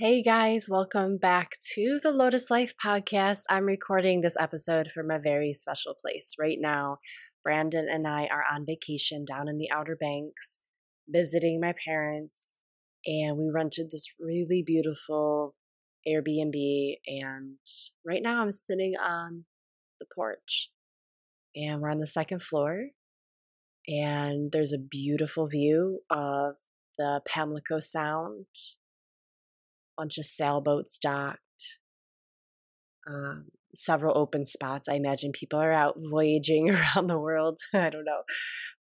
Hey guys, welcome back to the Lotus Life podcast. I'm recording this episode from a very special place right now. Brandon and I are on vacation down in the Outer Banks, visiting my parents, and we rented this really beautiful Airbnb, and right now I'm sitting on the porch, and we're on the second floor, and there's a beautiful view of the Pamlico Sound. Bunch of sailboats docked, several open spots. I imagine people are out voyaging around the world. I don't know.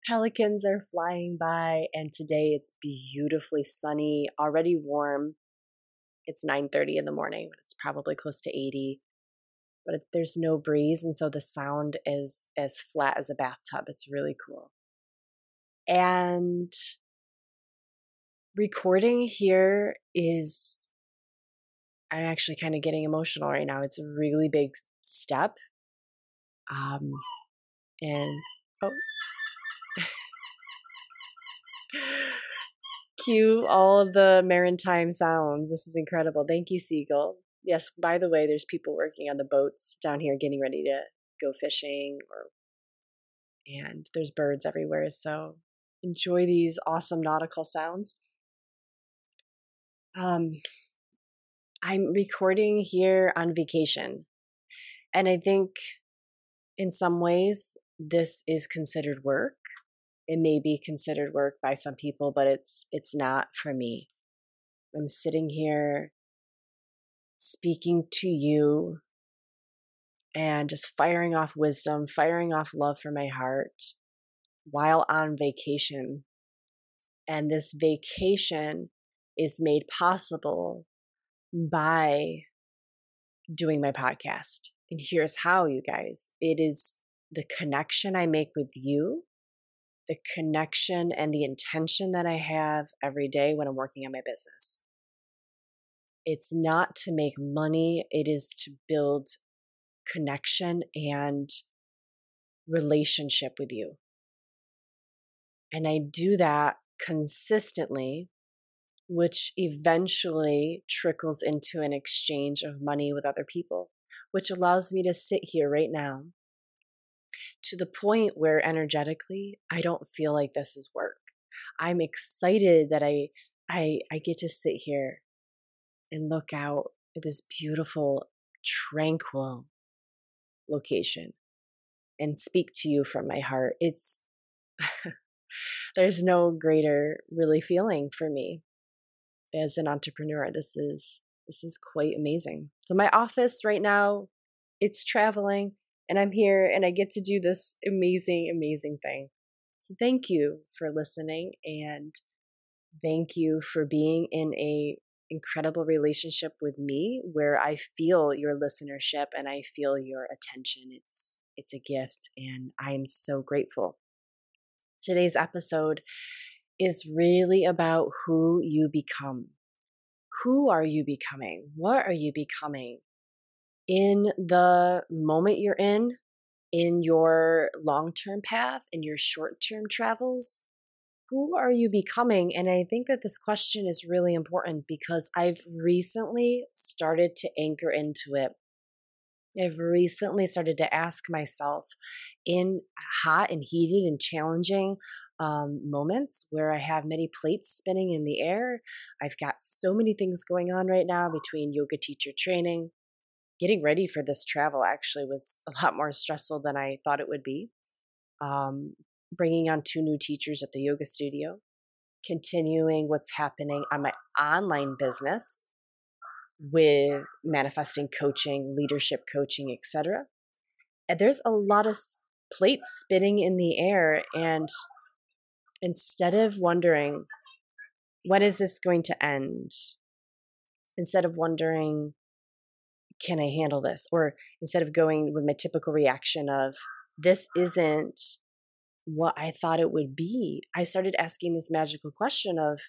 Pelicans are flying by, and today it's beautifully sunny, already warm. It's 9:30 in the morning, but it's probably close to 80. But there's no breeze, and so the sound is as flat as a bathtub. It's really cool. And recording here is... I'm actually kind of getting emotional right now. It's a really big step. Cue all of the maritime sounds. This is incredible. Thank you, Seagull. Yes, by the way, there's people working on the boats down here getting ready to go fishing, and there's birds everywhere. So enjoy these awesome nautical sounds. I'm recording here on vacation, and I think in some ways this is considered work. It may be considered work by some people, but it's not for me. I'm sitting here speaking to you and just firing off wisdom, firing off love from my heart while on vacation. And this vacation is made possible by doing my podcast. And here's how, you guys. It is the connection I make with you, the connection and the intention that I have every day when I'm working on my business. It's not to make money. It is to build connection and relationship with you. And I do that consistently, which eventually trickles into an exchange of money with other people, which allows me to sit here right now to the point where energetically, I don't feel like this is work. I'm excited that I get to sit here and look out at this beautiful, tranquil location and speak to you from my heart. It's there's no greater really feeling for me. As an entrepreneur, this is quite amazing. So my office right now, it's traveling, and I'm here, and I get to do this amazing, amazing thing. So thank you for listening, and thank you for being in a incredible relationship with me, where I feel your listenership and I feel your attention. It's a gift, and I'm so grateful. Today's episode is really about who you become. Who are you becoming? What are you becoming in the moment you're in your long-term path, in your short-term travels? Who are you becoming? And I think that this question is really important because I've recently started to anchor into it. I've recently started to ask myself in hot and heated and challenging moments where I have many plates spinning in the air. I've got so many things going on right now between yoga teacher training. Getting ready for this travel actually was a lot more stressful than I thought it would be. Bringing on 2 new teachers at the yoga studio, continuing what's happening on my online business with manifesting coaching, leadership coaching, etc. And there's a lot of plates spinning in the air, and instead of wondering, when is this going to end? Instead of wondering, can I handle this? Or instead of going with my typical reaction of, this isn't what I thought it would be, I started asking this magical question of,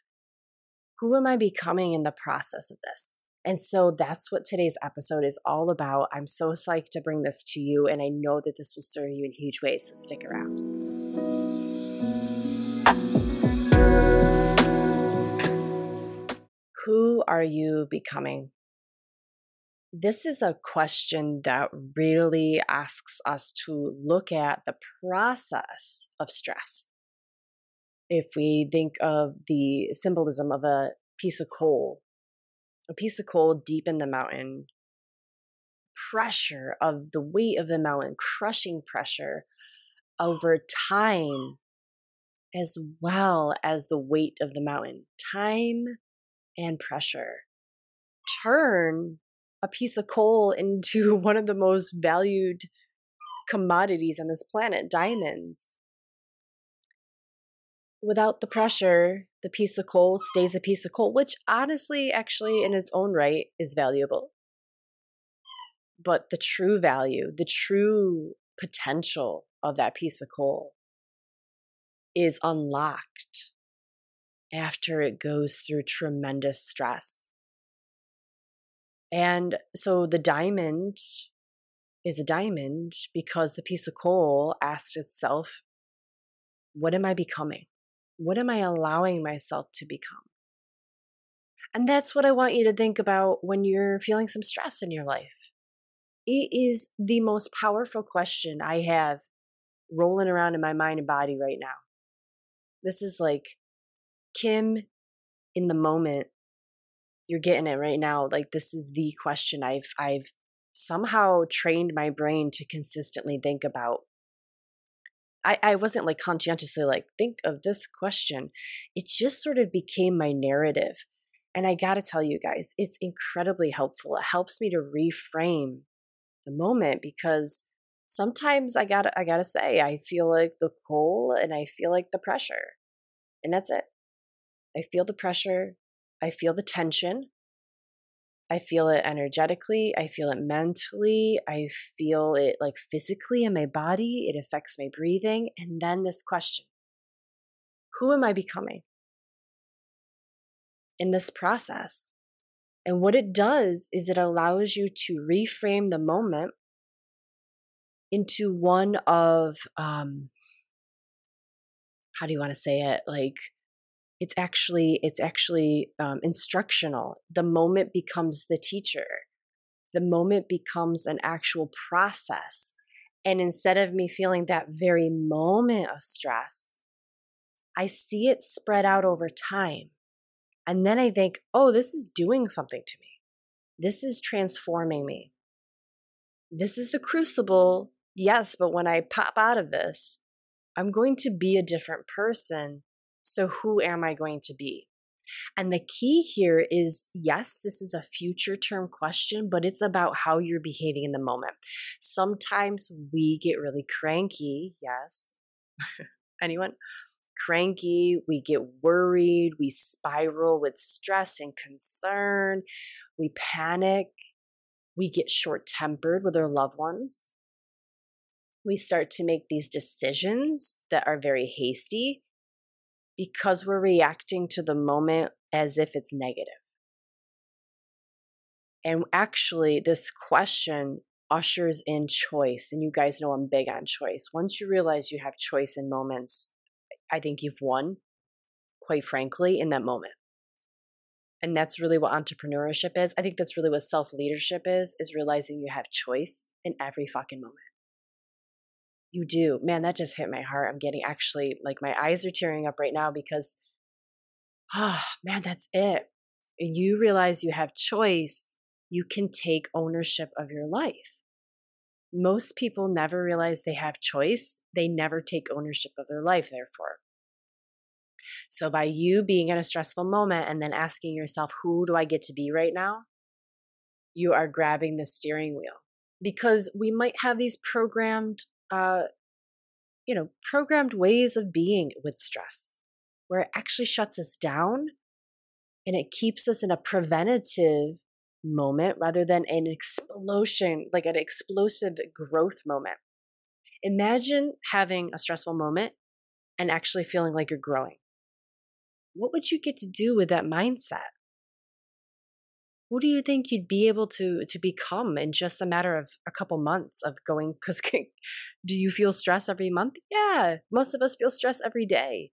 who am I becoming in the process of this? And so that's what today's episode is all about. I'm so psyched to bring this to you, and I know that this will serve you in huge ways, so stick around. Who who are you becoming? This is a question that really asks us to look at the process of stress. If we think of the symbolism of a piece of coal deep in the mountain, pressure of the weight of the mountain, crushing pressure over time, as well as the weight of the mountain, time and pressure turn a piece of coal into one of the most valued commodities on this planet, diamonds. Without the pressure, the piece of coal stays a piece of coal, which honestly, actually, in its own right, is valuable. But the true value, the true potential of that piece of coal is unlocked after it goes through tremendous stress. And so the diamond is a diamond because the piece of coal asked itself, what am I becoming? What am I allowing myself to become? And that's what I want you to think about when you're feeling some stress in your life. It is the most powerful question I have rolling around in my mind and body right now. This is like Kim in the moment. You're getting it right now. Like, this is the question I've somehow trained my brain to consistently think about. I wasn't like conscientiously like, think of this question. It just sort of became my narrative. And I got to tell you guys, it's incredibly helpful. It helps me to reframe the moment, because sometimes I gotta say, I feel like the coal and I feel like the pressure, and that's it. I feel the pressure. I feel the tension. I feel it energetically. I feel it mentally. I feel it like physically in my body. It affects my breathing. And then this question, who am I becoming in this process? And what it does is it allows you to reframe the moment into one of, how do you want to say it? Like, it's actually instructional. The moment becomes the teacher. The moment becomes an actual process. And instead of me feeling that very moment of stress, I see it spread out over time. And then I think, oh, this is doing something to me. This is transforming me. This is the crucible. Yes, but when I pop out of this, I'm going to be a different person. So who am I going to be? And the key here is, yes, this is a future term question, but it's about how you're behaving in the moment. Sometimes we get really cranky. Yes. Anyone? Cranky. We get worried. We spiral with stress and concern. We panic. We get short-tempered with our loved ones. We start to make these decisions that are very hasty, because we're reacting to the moment as if it's negative. And actually, this question ushers in choice. And you guys know I'm big on choice. Once you realize you have choice in moments, I think you've won, quite frankly, in that moment. And that's really what entrepreneurship is. I think that's really what self-leadership is realizing you have choice in every fucking moment. You do. Man, that just hit my heart. I'm getting actually, like, my eyes are tearing up right now because, oh, man, that's it. And you realize you have choice. You can take ownership of your life. Most people never realize they have choice. They never take ownership of their life, therefore. So by you being in a stressful moment and then asking yourself, who do I get to be right now? You are grabbing the steering wheel, because we might have these programmed ways of being with stress, where it actually shuts us down and it keeps us in a preventative moment rather than an explosion, like an explosive growth moment. Imagine having a stressful moment and actually feeling like you're growing. What would you get to do with that mindset? Who do you think you'd be able to become in just a matter of a couple months of going? Because do you feel stress every month? Yeah, most of us feel stress every day.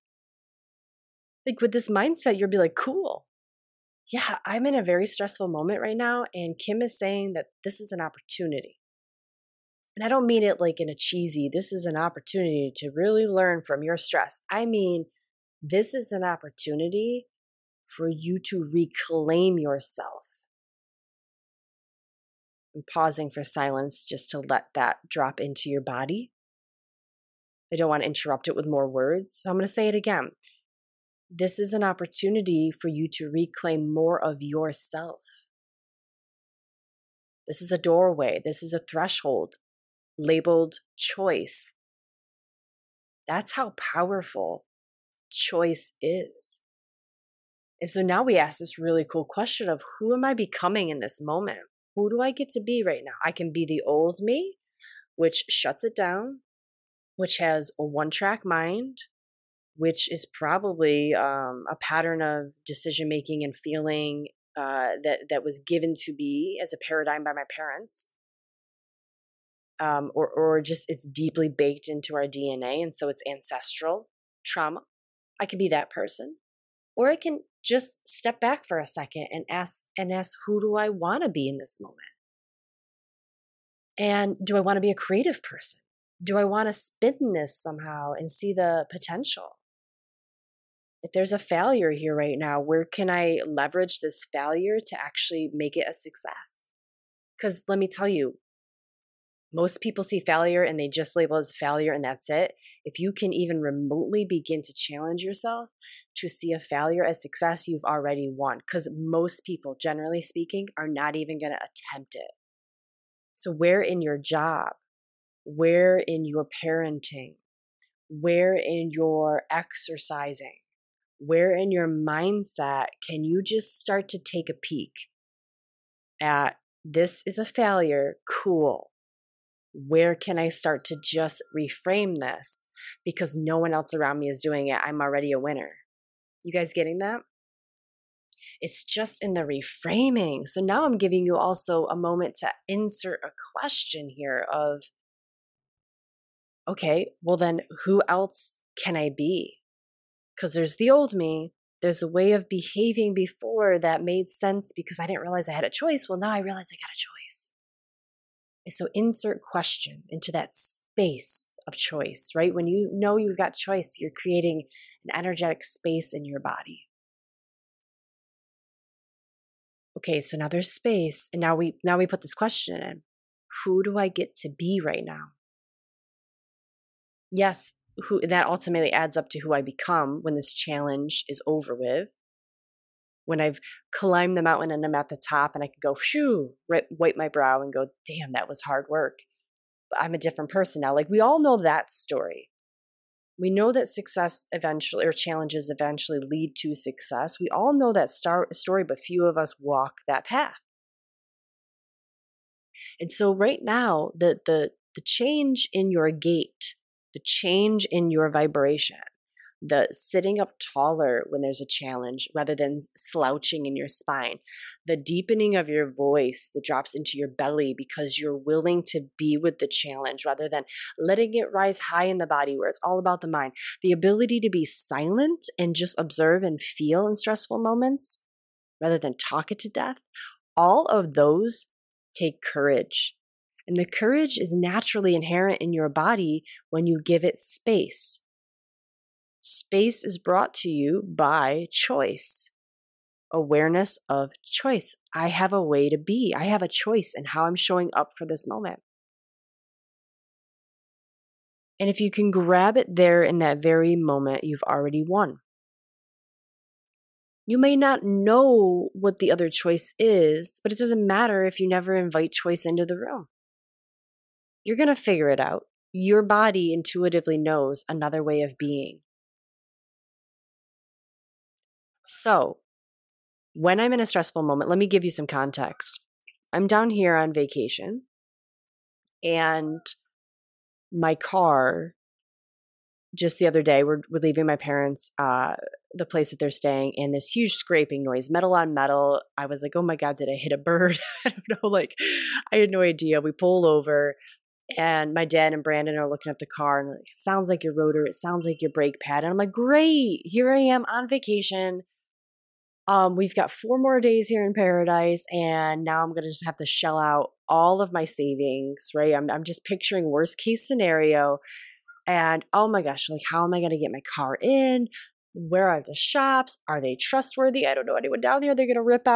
Like, with this mindset, you'll be like, cool. yeah, I'm in a very stressful moment right now, and Kim is saying that this is an opportunity. And I don't mean it like in a cheesy, this is an opportunity to really learn from your stress. I mean, this is an opportunity for you to reclaim yourself. I'm pausing for silence just to let that drop into your body. I don't want to interrupt it with more words, so I'm going to say it again. This is an opportunity for you to reclaim more of yourself. This is a doorway. This is a threshold labeled choice. That's how powerful choice is. And so now we ask this really cool question of, who am I becoming in this moment? Who do I get to be right now? I can be the old me, which shuts it down, which has a one-track mind, which is probably a pattern of decision-making and feeling that was given to be as a paradigm by my parents. Or just it's deeply baked into our DNA, and so it's ancestral trauma. I could be that person. Or I can just step back for a second and ask, who do I want to be in this moment? And do I want to be a creative person? Do I want to spin this somehow and see the potential? If there's a failure here right now, where can I leverage this failure to actually make it a success? Because let me tell you, most people see failure and they just label it as failure and that's it. If you can even remotely begin to challenge yourself to see a failure as success, you've already won, because most people, generally speaking, are not even going to attempt it. So where in your job, where in your parenting, where in your exercising, where in your mindset can you just start to take a peek at, this is a failure, cool. Where can I start to just reframe this? Because no one else around me is doing it. I'm already a winner. You guys getting that? It's just in the reframing. So now I'm giving you also a moment to insert a question here of, okay, well then who else can I be? Because there's the old me. There's a way of behaving before that made sense because I didn't realize I had a choice. Well, now I realize I got a choice. So insert question into that space of choice, right? When you know you've got choice, you're creating an energetic space in your body. Okay, so now there's space, and now we put this question in. Who do I get to be right now? Yes, who that ultimately adds up to who I become when this challenge is over with. When I've climbed the mountain and I'm at the top and I can go, phew, right, wipe my brow and go, damn, that was hard work. But I'm a different person now. Like, we all know that story. We know that success eventually, or challenges eventually, lead to success. We all know that story, but few of us walk that path. And so right now, the change in your gait, the change in your vibration, the sitting up taller when there's a challenge rather than slouching in your spine, the deepening of your voice that drops into your belly because you're willing to be with the challenge rather than letting it rise high in the body where it's all about the mind, the ability to be silent and just observe and feel in stressful moments rather than talk it to death, all of those take courage. And the courage is naturally inherent in your body when you give it space. Space is brought to you by choice, awareness of choice. I have a way to be. I have a choice in how I'm showing up for this moment. And if you can grab it there in that very moment, you've already won. You may not know what the other choice is, but it doesn't matter if you never invite choice into the room. You're going to figure it out. Your body intuitively knows another way of being. So, when I'm in a stressful moment, let me give you some context. I'm down here on vacation, and my car, just the other day, we're leaving my parents, the place that they're staying, and this huge scraping noise, metal on metal. I was like, oh my God, did I hit a bird? I don't know, like, I had no idea. We pull over, and my dad and Brandon are looking at the car and like, it sounds like your rotor. It sounds like your brake pad. And I'm like, great, here I am on vacation. We've got 4 more days here in paradise, and now I'm going to just have to shell out all of my savings, right? I'm just picturing worst case scenario, and oh my gosh, like, how am I going to get my car in? Where are the shops? Are they trustworthy? I don't know anyone down there. They're going to rip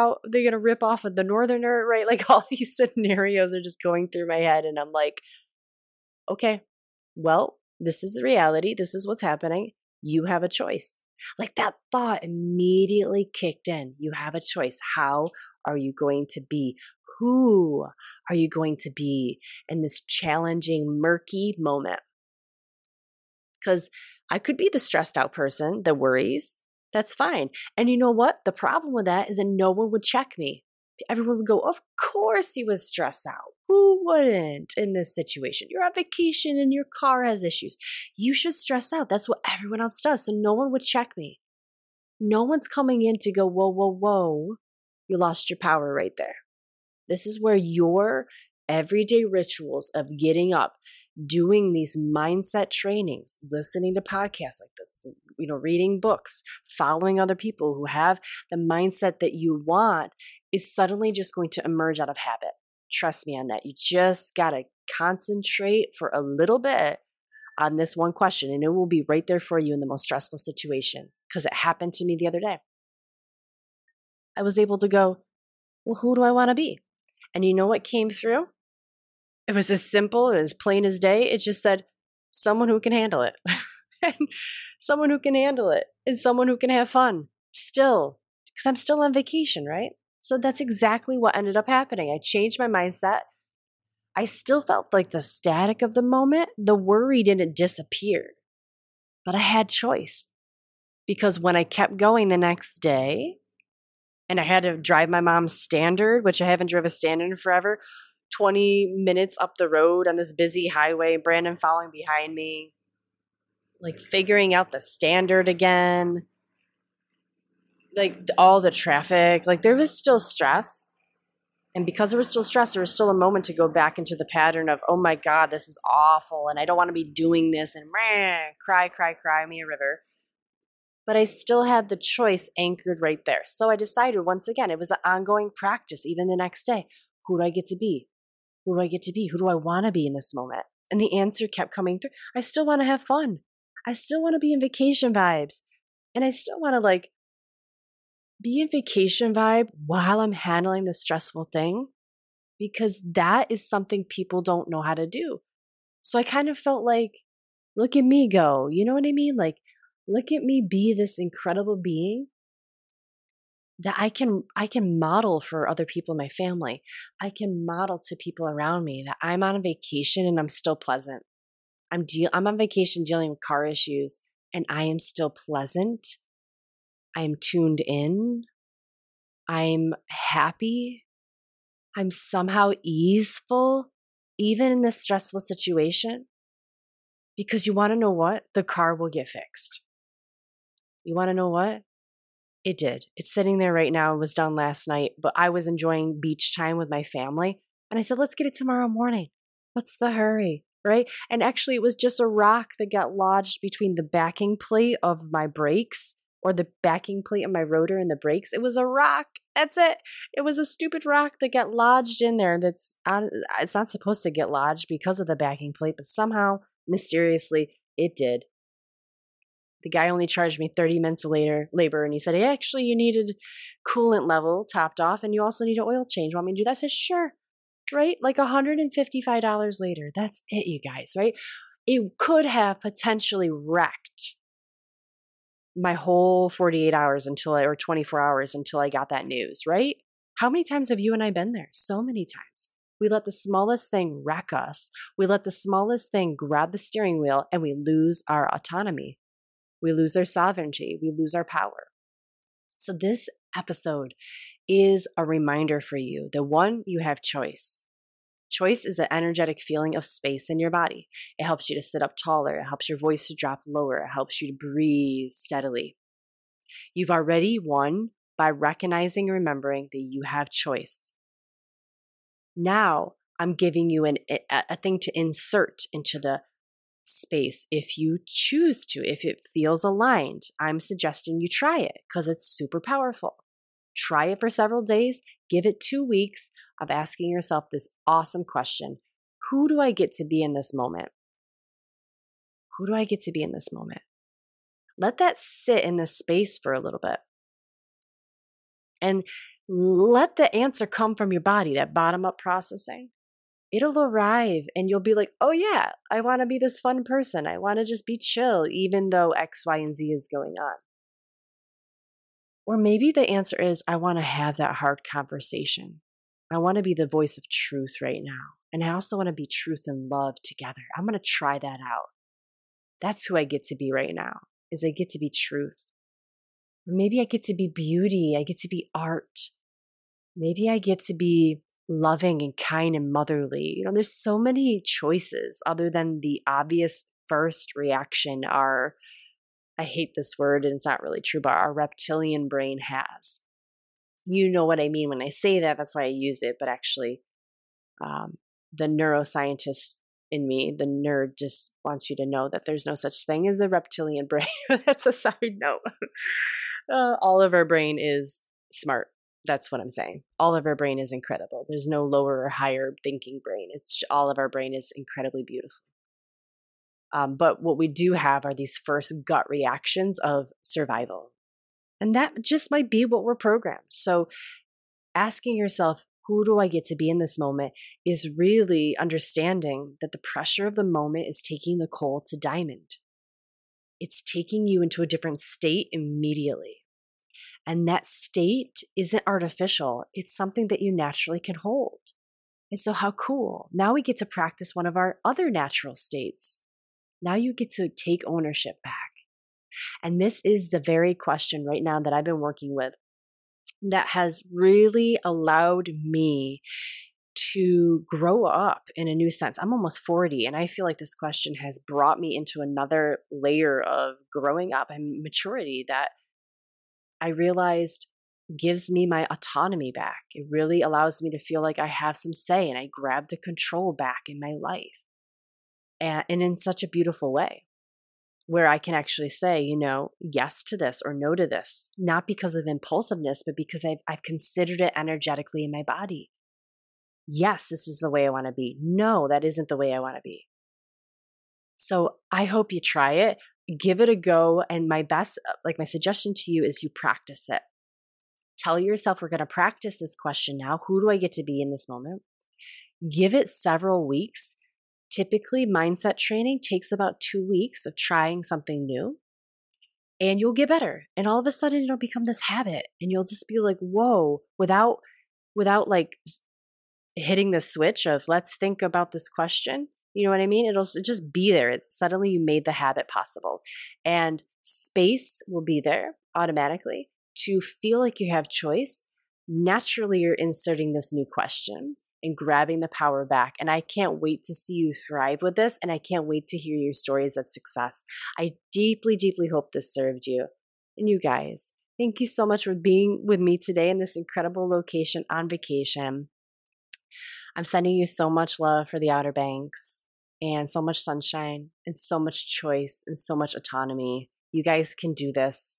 off of the northerner, right? Like, all these scenarios are just going through my head, and I'm like, okay, well, this is reality. This is what's happening. You have a choice. Like, that thought immediately kicked in. You have a choice. How are you going to be? Who are you going to be in this challenging, murky moment? Because I could be the stressed out person that worries. That's fine. And you know what? The problem with that is that no one would check me. Everyone would go, of course he was stressed out. Who wouldn't in this situation? You're on vacation and your car has issues. You should stress out. That's what everyone else does. So no one would check me. No one's coming in to go, whoa, whoa, whoa. You lost your power right there. This is where your everyday rituals of getting up, doing these mindset trainings, listening to podcasts like this, you know, reading books, following other people who have the mindset that you want, is suddenly just going to emerge out of habit. Trust me on that. You just got to concentrate for a little bit on this one question, and it will be right there for you in the most stressful situation, because it happened to me the other day. I was able to go, well, who do I want to be? And you know what came through? It was as simple and as plain as day. It just said, someone who can handle it. And someone who can handle it, and someone who can have fun still, because I'm still on vacation, right? So that's exactly what ended up happening. I changed my mindset. I still felt like the static of the moment. The worry didn't disappear, but I had choice, because when I kept going the next day and I had to drive my mom's Standard, which I haven't driven a Standard in forever, 20 minutes up the road on this busy highway, Brandon following behind me, like figuring out the Standard again, like all the traffic, like there was still stress. And because there was still stress, there was still a moment to go back into the pattern of, oh my God, this is awful. And I don't want to be doing this, and cry me a river. But I still had the choice anchored right there. So I decided, once again, it was an ongoing practice, even the next day. Who do I get to be? Who do I get to be? Who do I want to be in this moment? And the answer kept coming through. I still want to have fun. I still want to be in vacation vibes. And I still want to like be in vacation vibe while I'm handling the stressful thing, because that is something people don't know how to do. So I kind of felt like, look at me go. You know what I mean? Like, look at me be this incredible being that I can model for other people in my family. I can model to people around me that I'm on vacation and I'm still pleasant. I'm on vacation dealing with car issues, and I am still pleasant. I'm tuned in. I'm happy. I'm somehow easeful, even in this stressful situation. Because you want to know what? The car will get fixed. You want to know what? It did. It's sitting there right now. It was done last night, but I was enjoying beach time with my family. And I said, let's get it tomorrow morning. What's the hurry? Right? And actually, it was just a rock that got lodged between the backing plate of my brakes, or the backing plate of my rotor and the brakes. It was a rock. That's it. It was a stupid rock that got lodged in there. It's not supposed to get lodged because of the backing plate, but somehow, mysteriously, it did. The guy only charged me 30 minutes later labor, and he said, hey, actually, you needed coolant level topped off, and you also need an oil change. Want me to do that? I said, sure. Right? Like $155 later. That's it, you guys, right? It could have potentially wrecked my whole 48 hours until I, or 24 hours until I got that news, right? How many times have you and I been there? So many times. We let the smallest thing wreck us. We let the smallest thing grab the steering wheel, and we lose our autonomy. We lose our sovereignty. We lose our power. So this episode is a reminder for you that, one, you have choice. Choice is an energetic feeling of space in your body. It helps you to sit up taller. It helps your voice to drop lower. It helps you to breathe steadily. You've already won by recognizing and remembering that you have choice. Now I'm giving you a thing to insert into the space if you choose to, if it feels aligned. I'm suggesting you try it because it's super powerful. Try it for several days. Give it 2 weeks of asking yourself this awesome question. Who do I get to be in this moment? Who do I get to be in this moment? Let that sit in this space for a little bit. And let the answer come from your body, that bottom-up processing. It'll arrive and you'll be like, oh yeah, I want to be this fun person. I want to just be chill, even though X, Y, and Z is going on. Or maybe the answer is, I want to have that hard conversation. I want to be the voice of truth right now. And I also want to be truth and love together. I'm going to try that out. That's who I get to be right now, is I get to be truth. Or maybe I get to be beauty. I get to be art. Maybe I get to be loving and kind and motherly. You know, there's so many choices other than the obvious first reaction are, I hate this word and it's not really true, but our reptilian brain has. You know what I mean when I say that, that's why I use it, but actually the neuroscientist in me, the nerd, just wants you to know that there's no such thing as a reptilian brain. That's a side note. All of our brain is smart. That's what I'm saying. All of our brain is incredible. There's no lower or higher thinking brain. It's all of our brain is incredibly beautiful. But what we do have are these first gut reactions of survival. And that just might be what we're programmed. So asking yourself, who do I get to be in this moment, is really understanding that the pressure of the moment is taking the coal to diamond. It's taking you into a different state immediately. And that state isn't artificial. It's something that you naturally can hold. And so how cool. Now we get to practice one of our other natural states. Now you get to take ownership back. And this is the very question right now that I've been working with that has really allowed me to grow up in a new sense. I'm almost 40, and I feel like this question has brought me into another layer of growing up and maturity that I realized gives me my autonomy back. It really allows me to feel like I have some say and I grab the control back in my life. And in such a beautiful way where I can actually say, you know, yes to this or no to this, not because of impulsiveness, but because I've considered it energetically in my body. Yes, this is the way I want to be. No, that isn't the way I want to be. So I hope you try it. Give it a go. And my suggestion to you is you practice it. Tell yourself, we're going to practice this question now. Who do I get to be in this moment? Give it several weeks. Typically, mindset training takes about 2 weeks of trying something new, and you'll get better. And all of a sudden, it'll become this habit, and you'll just be like, whoa, without like hitting the switch of let's think about this question. You know what I mean? It'll just be there. Suddenly you made the habit possible, and space will be there automatically to feel like you have choice. Naturally, you're inserting this new question and grabbing the power back. And I can't wait to see you thrive with this. And I can't wait to hear your stories of success. I deeply, deeply hope this served you. And you guys, thank you so much for being with me today in this incredible location on vacation. I'm sending you so much love for the Outer Banks and so much sunshine and so much choice and so much autonomy. You guys can do this.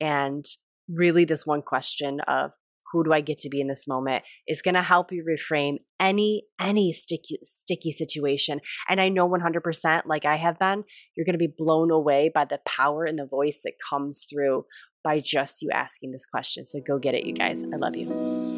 And really this one question of, who do I get to be in this moment, is going to help you reframe any sticky situation. And I know 100%, like I have been, you're going to be blown away by the power and the voice that comes through by just you asking this question. So go get it, you guys. I love you.